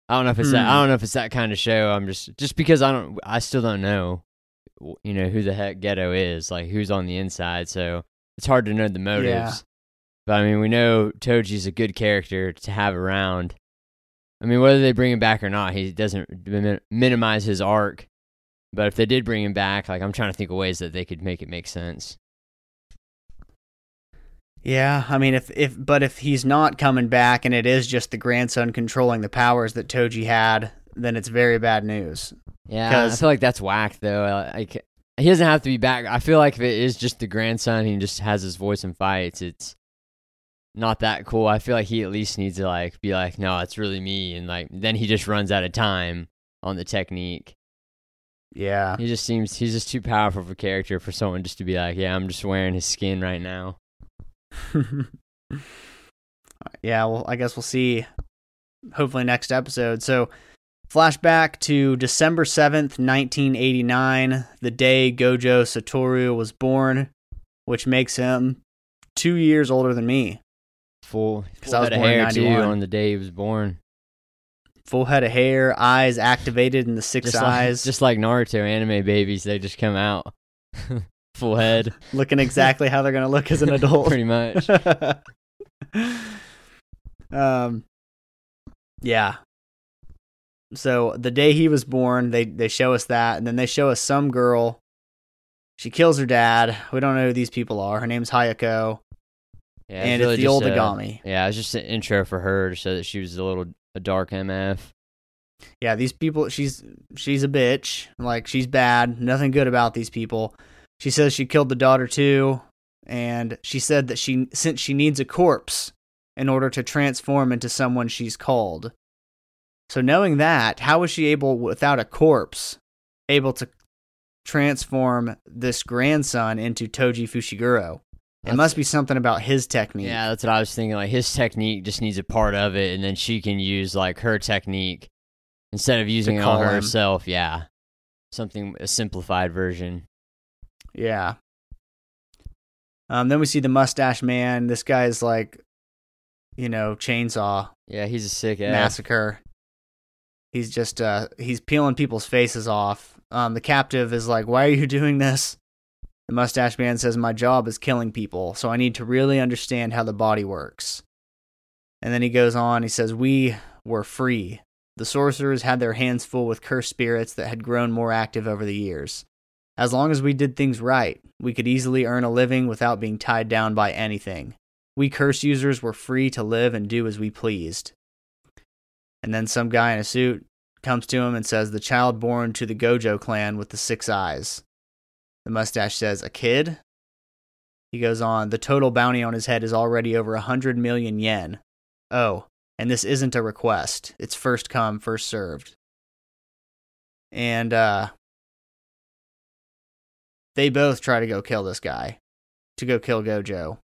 I don't know if it's mm. that. I don't know if it's that kind of show. I'm just just because I don't. I still don't know, you know, who the heck Geto is, like who's on the inside. So it's hard to know the motives. Yeah. But I mean, we know Toji's a good character to have around. I mean, whether they bring him back or not, he doesn't min- minimize his arc. But if they did bring him back, like I'm trying to think of ways that they could make it make sense. Yeah, I mean, if if but if he's not coming back and it is just the grandson controlling the powers that Toji had, then it's very bad news. Yeah, I feel like that's whack, though. Like, he doesn't have to be back. I feel like if it is just the grandson, he just has his voice and fights, it's not that cool. I feel like he at least needs to like be like, no, it's really me, and like then he just runs out of time on the technique. Yeah, he just seems he's just too powerful of a character for someone just to be like, yeah, I'm just wearing his skin right now. Yeah, well, I guess we'll see hopefully next episode. So flashback to December seventh, nineteen eighty-nine, the day Gojo Satoru was born, which makes him two years older than me. Full, full I was head born of hair, too, on the day he was born. Full head of hair, eyes activated in the six just eyes. Like, just like Naruto anime babies, they just come out. Full head. Looking exactly how they're going to look as an adult. Pretty much. um, yeah. So the day he was born, they, they show us that, and then they show us some girl. She kills her dad. We don't know who these people are. Her name's Hayako. Yeah, and it's, really it's the just, old Ogami. Uh, yeah, it's just an intro for her to show that she was a little a dark M F. Yeah, these people, she's she's a bitch. Like, she's bad. Nothing good about these people. She says she killed the daughter too, and she said that she since she needs a corpse in order to transform into someone she's called. So knowing that, how was she able, without a corpse, able to transform this grandson into Toji Fushiguro? It that's, must be something about his technique. Yeah, that's what I was thinking. Like, his technique just needs a part of it, and then she can use like her technique instead of using it on him. herself. Yeah, something a simplified version. Yeah. Um. Then we see the mustache man. This guy is like, you know, chainsaw. Yeah, he's a sick ass. Massacre. He's just uh he's peeling people's faces off. Um the captive is like, "Why are you doing this?" The mustache man says, "My job is killing people, so I need to really understand how the body works." And then he goes on, he says, "We were free. The sorcerers had their hands full with cursed spirits that had grown more active over the years. As long as we did things right, we could easily earn a living without being tied down by anything. We curse users were free to live and do as we pleased." And then some guy in a suit comes to him and says, "The child born to the Gojo clan with the six eyes." The mustache says, "A kid?" He goes on, "The total bounty on his head is already over a hundred million yen. Oh, and this isn't a request. It's first come, first served." And uh, they both try to go kill this guy, to go kill Gojo.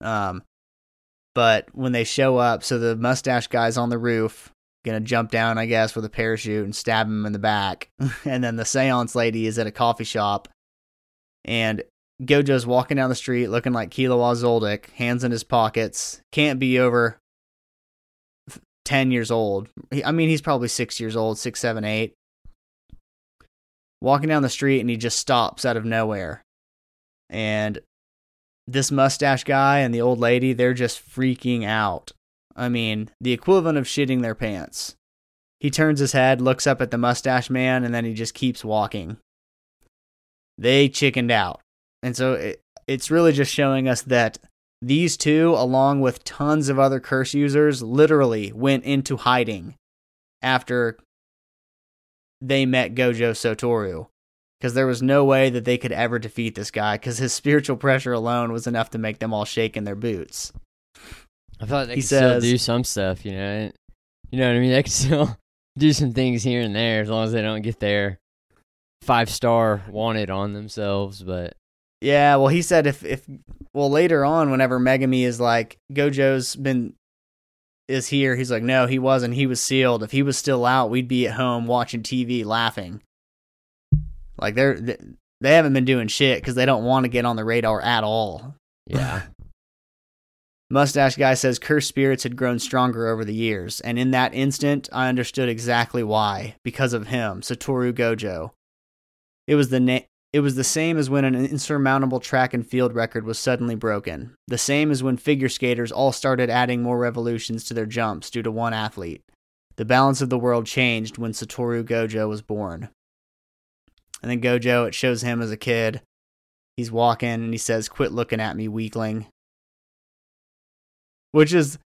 Um. But when they show up, so the mustache guy's on the roof, gonna jump down, I guess, with a parachute and stab him in the back. And then the seance lady is at a coffee shop, and Gojo's walking down the street looking like Killua Zoldyck, hands in his pockets, can't be over ten years old. I mean, he's probably six years old, six, seven, eight. Walking down the street, and he just stops out of nowhere. And this mustache guy and the old lady, they're just freaking out. I mean, the equivalent of shitting their pants. He turns his head, looks up at the mustache man, and then he just keeps walking. They chickened out. And so it, it's really just showing us that these two, along with tons of other curse users, literally went into hiding after they met Gojo Satoru. Because there was no way that they could ever defeat this guy, because his spiritual pressure alone was enough to make them all shake in their boots. I thought like they he could says, still do some stuff, you know? You know what I mean? They could still do some things here and there, as long as they don't get their five-star wanted on themselves, but... Yeah, well, he said if... if well, later on, whenever Megumi is like, Gojo's been... is here, he's like, no, he wasn't. He was sealed. If he was still out, we'd be at home watching T V laughing. Like, they're, they haven't been doing shit because they don't want to get on the radar at all. Yeah. Mustache Guy says cursed spirits had grown stronger over the years, and in that instant, I understood exactly why. Because of him, Satoru Gojo. It was the na- It was the same as when an insurmountable track and field record was suddenly broken. The same as when figure skaters all started adding more revolutions to their jumps due to one athlete. The balance of the world changed when Satoru Gojo was born. And then Gojo, it shows him as a kid. He's walking and he says, "Quit looking at me, weakling." Which is,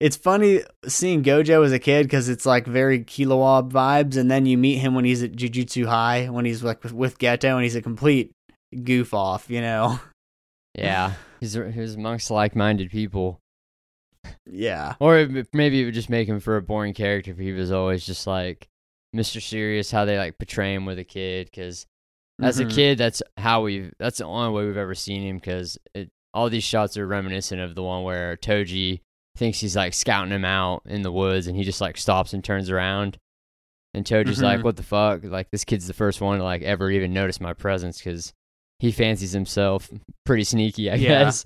it's funny seeing Gojo as a kid because it's like very Killua vibes, and then you meet him when he's at Jujutsu High, when he's like with Geto, and he's a complete goof off, you know? Yeah, he's, he's amongst like-minded people. Yeah. Or it, maybe it would just make him for a boring character if he was always just like Mister Serious, how they like portray him with a kid, because as mm-hmm. a kid, that's how we, that's the only way we've ever seen him, because it, all these shots are reminiscent of the one where Toji thinks he's like scouting him out in the woods and he just like stops and turns around. And Toji's mm-hmm. like, what the fuck? Like, this kid's the first one to like ever even notice my presence because he fancies himself pretty sneaky, I yeah. guess.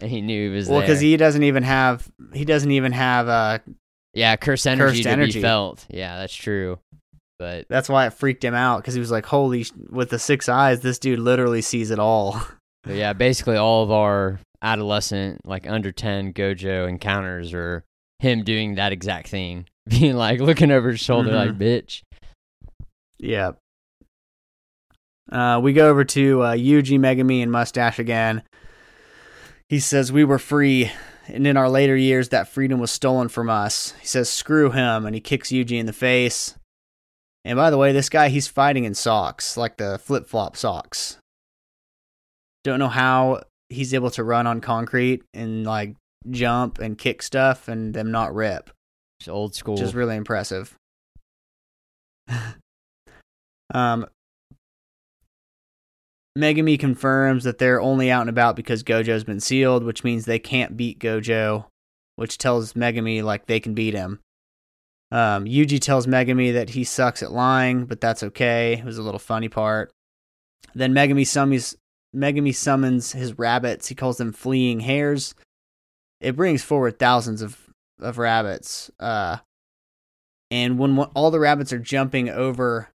And he knew he was well, there. Well, because he doesn't even have, he doesn't even have, uh, yeah, cursed energy cursed to energy. be felt. Yeah, that's true. But that's why it freaked him out because he was like, holy, sh- with the six eyes, this dude literally sees it all. But yeah, basically all of our adolescent, like under ten Gojo encounters are him doing that exact thing. Being like, looking over his shoulder mm-hmm. like, bitch. Yeah. Uh, we go over to uh, Yuji, Megumi, and Mustache again. He says, we were free, and in our later years, that freedom was stolen from us. He says, screw him, and he kicks Yuji in the face. And by the way, this guy, he's fighting in socks, like the flip-flop socks. Don't know how he's able to run on concrete and like jump and kick stuff and them not rip. It's old school. Which is really impressive. um, Megumi confirms that they're only out and about because Gojo's been sealed, which means they can't beat Gojo, which tells Megumi like they can beat him. Um, Yuji tells Megumi that he sucks at lying, but that's okay. It was a little funny part. Then Megumi summies. Megumi summons his rabbits. He calls them fleeing hares. It brings forward thousands of, of rabbits. Uh, and when one, all the rabbits are jumping over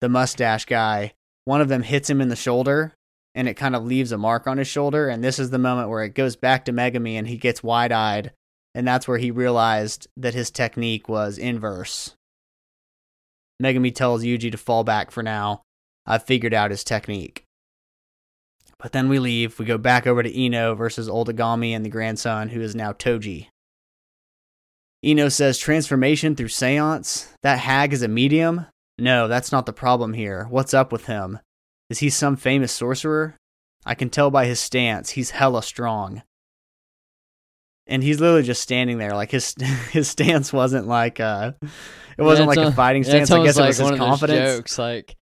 the Mustache Guy, one of them hits him in the shoulder, and it kind of leaves a mark on his shoulder. And this is the moment where it goes back to Megumi, and he gets wide-eyed. And that's where he realized that his technique was inverse. Megumi tells Yuji to fall back for now. I've figured out his technique. But then we leave. We go back over to Ino versus old Ogami and the grandson, who is now Toji. Ino says, transformation through seance? That hag is a medium? No, that's not the problem here. What's up with him? Is he some famous sorcerer? I can tell by his stance. He's hella strong. And he's literally just standing there. Like, his his stance wasn't like a... It wasn't that's like a, a fighting stance. I guess like it was one his of confidence. Those jokes, like...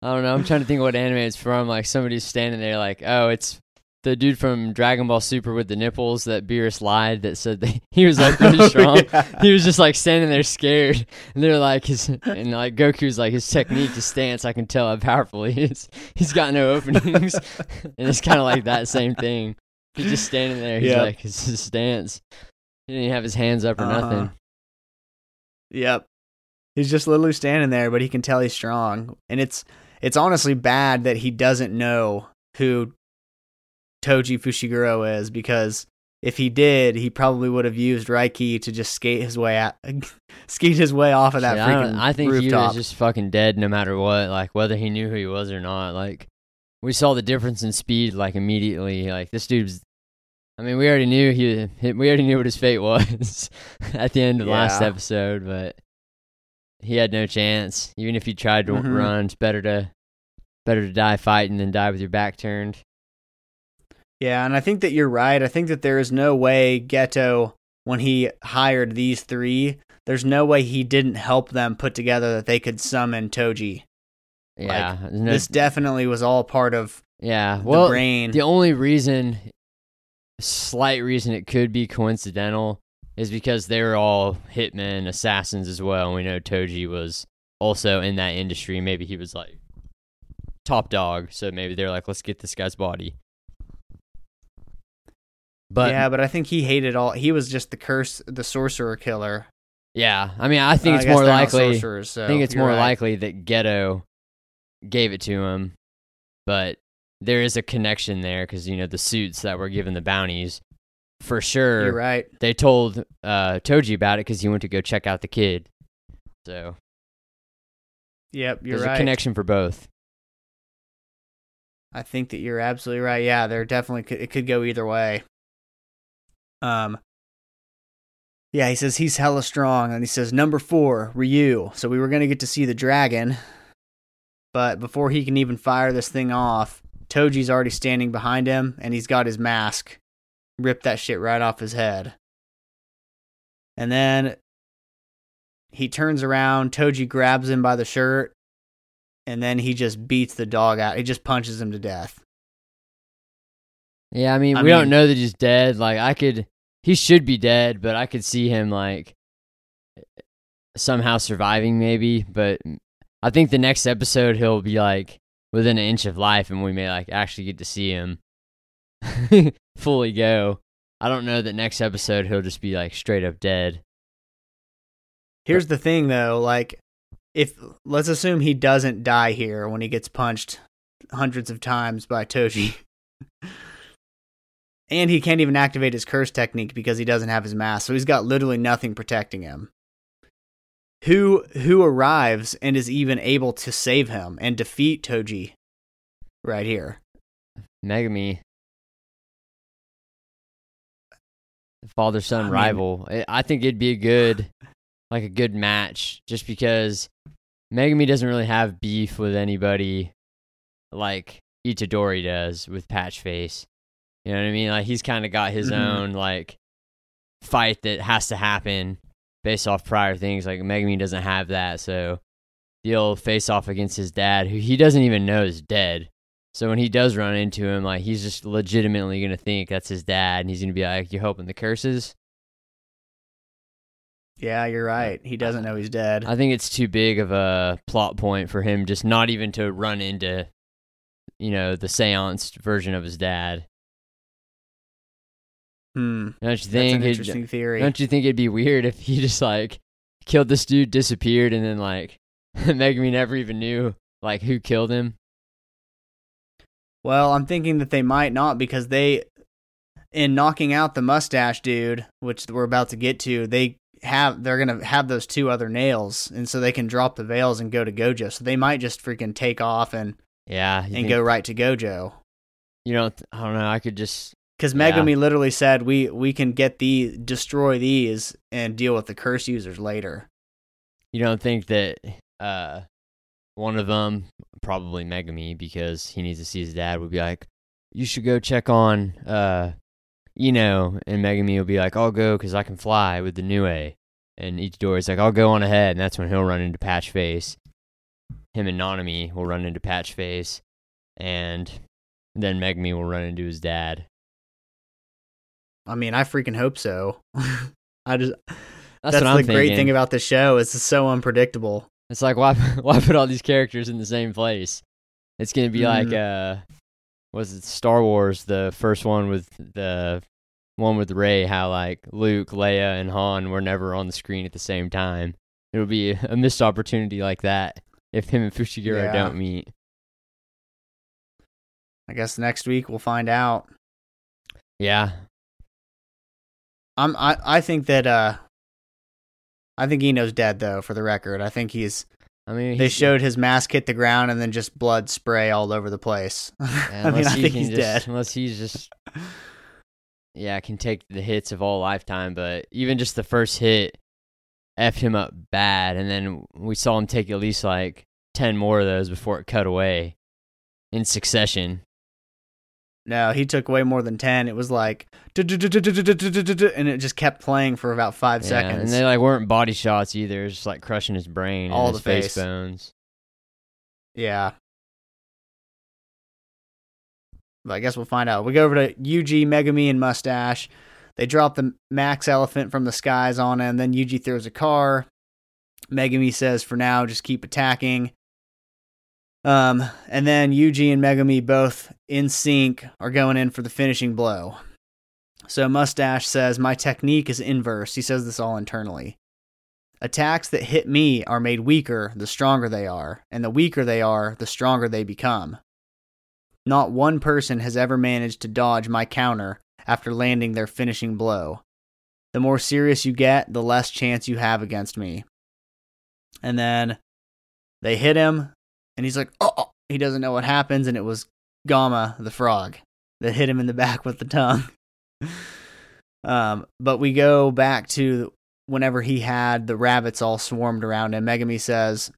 I don't know. I'm trying to think what anime it's from. Like, somebody's standing there like, oh, it's the dude from Dragon Ball Super with the nipples that Beerus lied that said that he was, like, really strong. Oh, yeah. He was just, like, standing there scared. And they're like, his, and, like, Goku's like, his technique, his stance, I can tell how powerful he is. He's got no openings. And it's kind of like that same thing. He's just standing there. He's yep. like, it's his stance. He didn't have his hands up or uh-huh. nothing. Yep. He's just literally standing there, but he can tell he's strong. And it's it's honestly bad that he doesn't know who Toji Fushiguro is, because if he did, he probably would have used Reiki to just skate his way out, skate his way off of that yeah, freaking rooftop. I, I think rooftop. He was just fucking dead no matter what, like whether he knew who he was or not. Like, we saw the difference in speed like immediately. Like, this dude's I mean, we already knew he we already knew what his fate was at the end of the yeah. last episode, but he had no chance. Even if you tried to mm-hmm. run, it's better to better to die fighting than die with your back turned. Yeah, and I think that you're right. I think that there is no way Geto, when he hired these three, there's no way he didn't help them put together that they could summon Toji. Yeah. Like, no, this definitely was all part of yeah, well, the brain. The only reason, slight reason it could be coincidental, is because they were all hitmen, assassins as well. And we know Toji was also in that industry. Maybe he was like top dog. So maybe they're like, let's get this guy's body. But yeah, but I think he hated all. He was just the curse, the sorcerer killer. Yeah, I mean, I think uh, it's I more likely. So I think it's more right. likely that Geto gave it to him, but there is a connection there because you know the suits that were given the bounties for sure. You're right. They told uh, Toji about it because he went to go check out the kid. So. Yep, you're There's right. There's a connection for both. I think that you're absolutely right. Yeah, there definitely could, it could go either way. Um. Yeah, he says he's hella strong, and he says number four, Ryu. So we were gonna get to see the dragon, but before he can even fire this thing off, Toji's already standing behind him, and he's got his mask. Ripped that shit right off his head. And then he turns around, Toji grabs him by the shirt, and then he just beats the dog out. He just punches him to death. Yeah, I mean, I we mean, don't know that he's dead. Like, I could... He should be dead, but I could see him, like, somehow surviving, maybe. But I think the next episode, he'll be, like, within an inch of life, and we may, like, actually get to see him fully go. I don't know that next episode, he'll just be, like, straight up dead. Here's the thing, though, like, if let's assume he doesn't die here when he gets punched hundreds of times by Toji. And he can't even activate his curse technique because he doesn't have his mask, so he's got literally nothing protecting him. Who who arrives and is even able to save him and defeat Toji right here? Megumi. Father-son I rival. Mean, I think it'd be a good... like a good match, just because Megumi doesn't really have beef with anybody like Itadori does with Patchface. You know what I mean? Like he's kind of got his mm-hmm. own like fight that has to happen based off prior things. Like Megumi doesn't have that, so the old face off against his dad, who he doesn't even know is dead. So when he does run into him, like he's just legitimately gonna think that's his dad, and he's gonna be like, "You hoping the curses?" Yeah, you're right. He doesn't know he's dead. I think it's too big of a plot point for him just not even to run into, you know, the seanced version of his dad. Hmm. Don't you think That's an interesting theory. Don't you think it'd be weird if he just, like, killed this dude, disappeared, and then, like, Megumi never even knew, like, who killed him? Well, I'm thinking that they might not because they, in knocking out the mustache dude, which we're about to get to, they... have they're gonna have those two other nails, and so they can drop the veils and go to Gojo. So they might just freaking take off and yeah, and go right to Gojo. You know, I don't know. I could just because Megumi yeah. literally said we we can get the destroy these and deal with the curse users later. You don't think that uh, one of them, probably Megumi, because he needs to see his dad, would be like, "You should go check on." Uh, You know, and Megumi will be like, "I'll go because I can fly with the Nue." And Itadori's like, "I'll go on ahead." And that's when he'll run into Patchface. Him and Nanami will run into Patchface. And then Megumi will run into his dad. I mean, I freaking hope so. I just That's, that's what I'm the thinking. Great thing about the show is it's so unpredictable. It's like, why, why put all these characters in the same place? It's going to be mm. like... Uh, Was it Star Wars, the first one with the one with Rey, how like Luke, Leia, and Han were never on the screen at the same time? It'll be a missed opportunity like that if him and Fushiguro yeah. don't meet. I guess next week we'll find out. Yeah. I'm I, I think that uh I think Ino's dead though, for the record. I think he's I mean, they showed his mask hit the ground and then just blood spray all over the place. Yeah, I mean, I think he's just, dead. Unless he's just, yeah, can take the hits of all lifetime, but even just the first hit F'd him up bad, and then we saw him take at least like ten more of those before it cut away in succession. No, he took way more than ten. It was like, and it just kept playing for about five yeah, seconds. And they like weren't body shots either. It was just like crushing his brain, all and his the face bones. Yeah. But I guess we'll find out. We go over to Yuji, Megumi, and Mustache. They drop the Max Elephant from the skies on him. Then Yuji throws a car. Megumi says, "For now, just keep attacking." Um, and then Yuji and Megumi, both in sync, are going in for the finishing blow. So Mustache says, my technique is inverse. He says this all internally. Attacks that hit me are made weaker the stronger they are, and the weaker they are, the stronger they become. Not one person has ever managed to dodge my counter after landing their finishing blow. The more serious you get, the less chance you have against me. And then they hit him, and he's like, oh, he doesn't know what happens, and it was Gamma, the frog, that hit him in the back with the tongue. um, but we go back to whenever he had the rabbits all swarmed around him. Megumi says,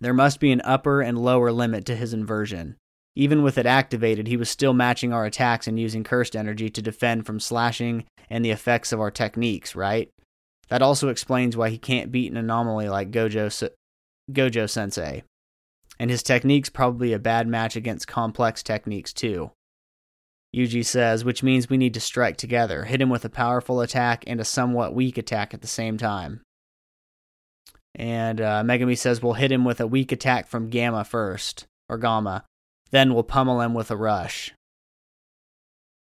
there must be an upper and lower limit to his inversion. Even with it activated, he was still matching our attacks and using cursed energy to defend from slashing and the effects of our techniques, right? That also explains why he can't beat an anomaly like Gojo, Gojo Sensei. And his technique's probably a bad match against complex techniques too. Yuji says, which means we need to strike together, hit him with a powerful attack and a somewhat weak attack at the same time. And uh, Megumi says, we'll hit him with a weak attack from Gamma first, or Gamma, then we'll pummel him with a rush.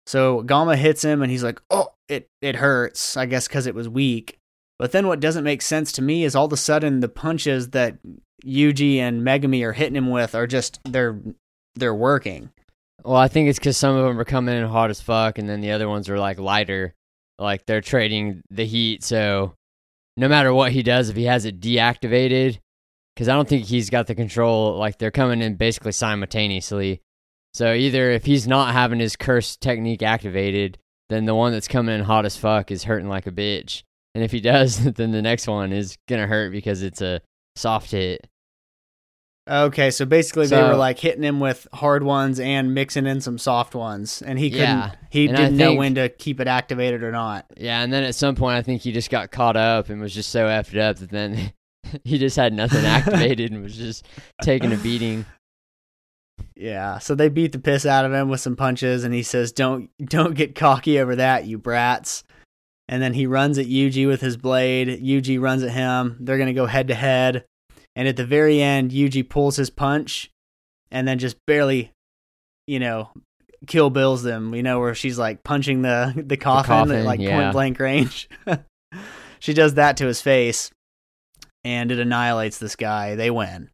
So Gamma hits him, and he's like, oh, it, it hurts, I guess because it was weak. But then what doesn't make sense to me is all of a sudden the punches that Yuji and Megumi are hitting him with are just, they're they're working. Well, I think it's because some of them are coming in hot as fuck, and then the other ones are, like, lighter. Like, they're trading the heat, so no matter what he does, if he has it deactivated, because I don't think he's got the control, like, they're coming in basically simultaneously. So either if he's not having his curse technique activated, then the one that's coming in hot as fuck is hurting like a bitch. And if he does, then the next one is going to hurt because it's a soft hit. Okay, so basically so, they were like hitting him with hard ones and mixing in some soft ones, and he couldn't. Yeah. He and didn't think, know when to keep it activated or not. Yeah, and then at some point I think he just got caught up and was just so effed up that then he just had nothing activated and was just taking a beating. Yeah, so they beat the piss out of him with some punches, and he says, "Don't, don't get cocky over that, you brats." And then he runs at Yuji with his blade. Yuji runs at him. They're gonna go head to head. And at the very end, Yuji pulls his punch and then just barely, you know, Kill Bills them, you know, where she's like punching the, the coffin, the coffin at like yeah. point blank range. She does that to his face and it annihilates this guy. They win.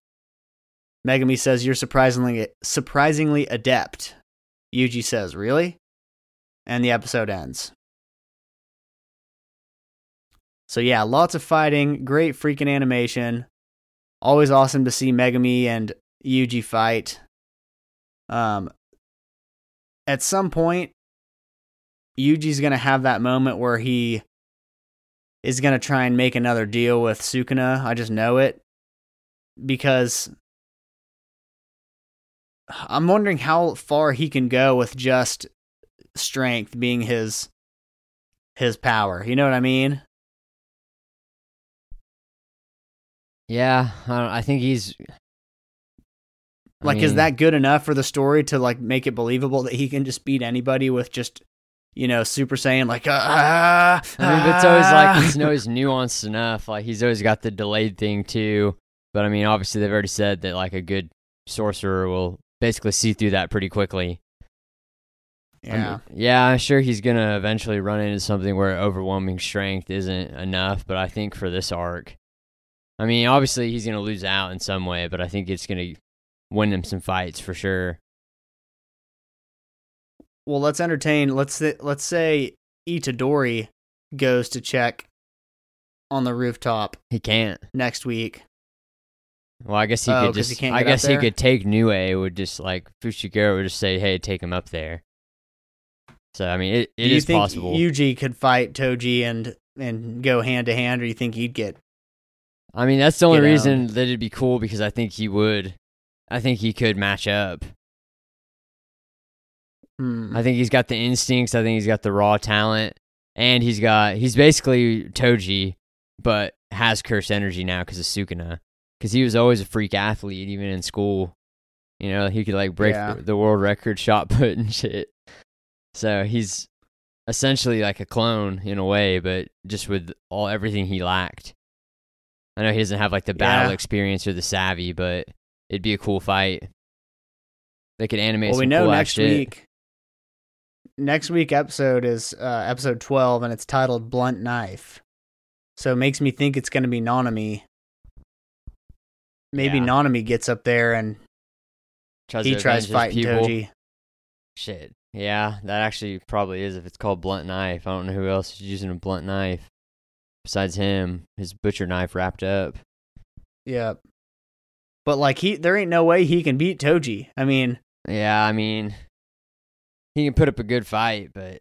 Megumi says, you're surprisingly, surprisingly adept. Yuji says, really? And the episode ends. So yeah, lots of fighting, great freaking animation. Always awesome to see Megumi and Yuji fight. Um, at some point, Yuji's going to have that moment where he is going to try and make another deal with Sukuna. I just know it. Because I'm wondering how far he can go with just strength being his his power. You know what I mean? Yeah, I, don't, I think he's... I like, mean, is that good enough for the story to, like, make it believable that he can just beat anybody with just, you know, Super Saiyan, like, ah! I mean, but it's always, like, he's always nuanced enough. Like, he's always got the delayed thing, too. But, I mean, obviously, they've already said that, like, a good sorcerer will basically see through that pretty quickly. Yeah. I mean, yeah, I'm sure he's going to eventually run into something where overwhelming strength isn't enough, but I think for this arc... I mean, obviously, he's going to lose out in some way, but I think it's going to win him some fights for sure. Well, let's entertain. Let's th- let's say Itadori goes to check on the rooftop. He can't. Next week. Well, I guess he oh, could just... He can't I guess he could take Nue, would just, like, Fushiguro would just say, hey, take him up there. So, I mean, it, it is possible. Do you think Yuji could fight Toji and, and go hand-to-hand, or you think he'd get... I mean, that's the only you know. reason that it'd be cool, because I think he would. I think he could match up. Mm. I think he's got the instincts. I think he's got the raw talent. And he's got, he's basically Toji, but has cursed energy now because of Sukuna. Because he was always a freak athlete, even in school. You know, he could like break yeah. the, the world record shot put and shit. So he's essentially like a clone in a way, but just with all everything he lacked. I know he doesn't have, like, the battle yeah. experience or the savvy, but it'd be a cool fight. They could animate well, some cool shit. Well, we know next week, next week episode is uh, episode twelve, and it's titled Blunt Knife. So it makes me think it's going to be Nanami. Maybe yeah. Nanami gets up there and tries he tries fighting people. Toji. Shit. Yeah, that actually probably is if it's called Blunt Knife. I don't know who else is using a blunt knife besides him. His butcher knife wrapped up. Yeah. But, like, he there ain't no way he can beat Toji. I mean... Yeah, I mean... He can put up a good fight, but...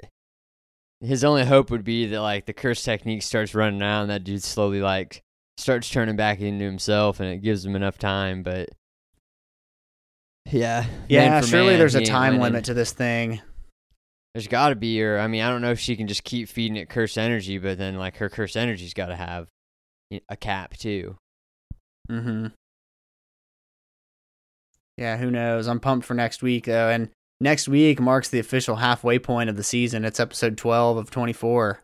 His only hope would be that, like, the curse technique starts running out and that dude slowly, like, starts turning back into himself and it gives him enough time, but... Yeah. Yeah, surely man, there's a time winning. limit to this thing. There's gotta be, or, I mean, I don't know if she can just keep feeding it curse energy, but then, like, her curse energy's gotta have a cap, too. Mm-hmm. Yeah, who knows? I'm pumped for next week, though, and next week marks the official halfway point of the season. It's episode twelve of twenty-four.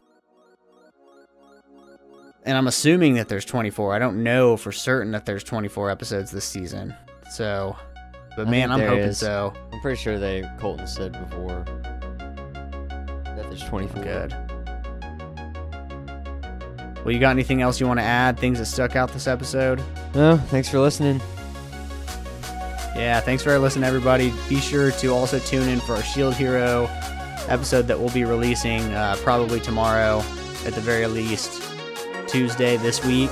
And I'm assuming that there's twenty-four. I don't know for certain that there's twenty-four episodes this season, so... But I man, I'm hoping is. so. I'm pretty sure they Colton said before that there's twenty-four. Good. Well, you got anything else you want to add? Things that stuck out this episode? No. Thanks for listening. Yeah, thanks for listening, everybody. Be sure to also tune in for our Shield Hero episode that we'll be releasing uh, probably tomorrow, at the very least Tuesday this week.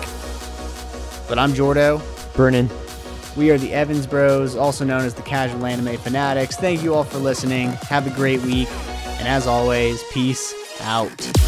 But I'm Jordo. Brennan. We are the Evans Bros, also known as the Casual Anime Fanatics. Thank you all for listening. Have a great week. And as always, peace out.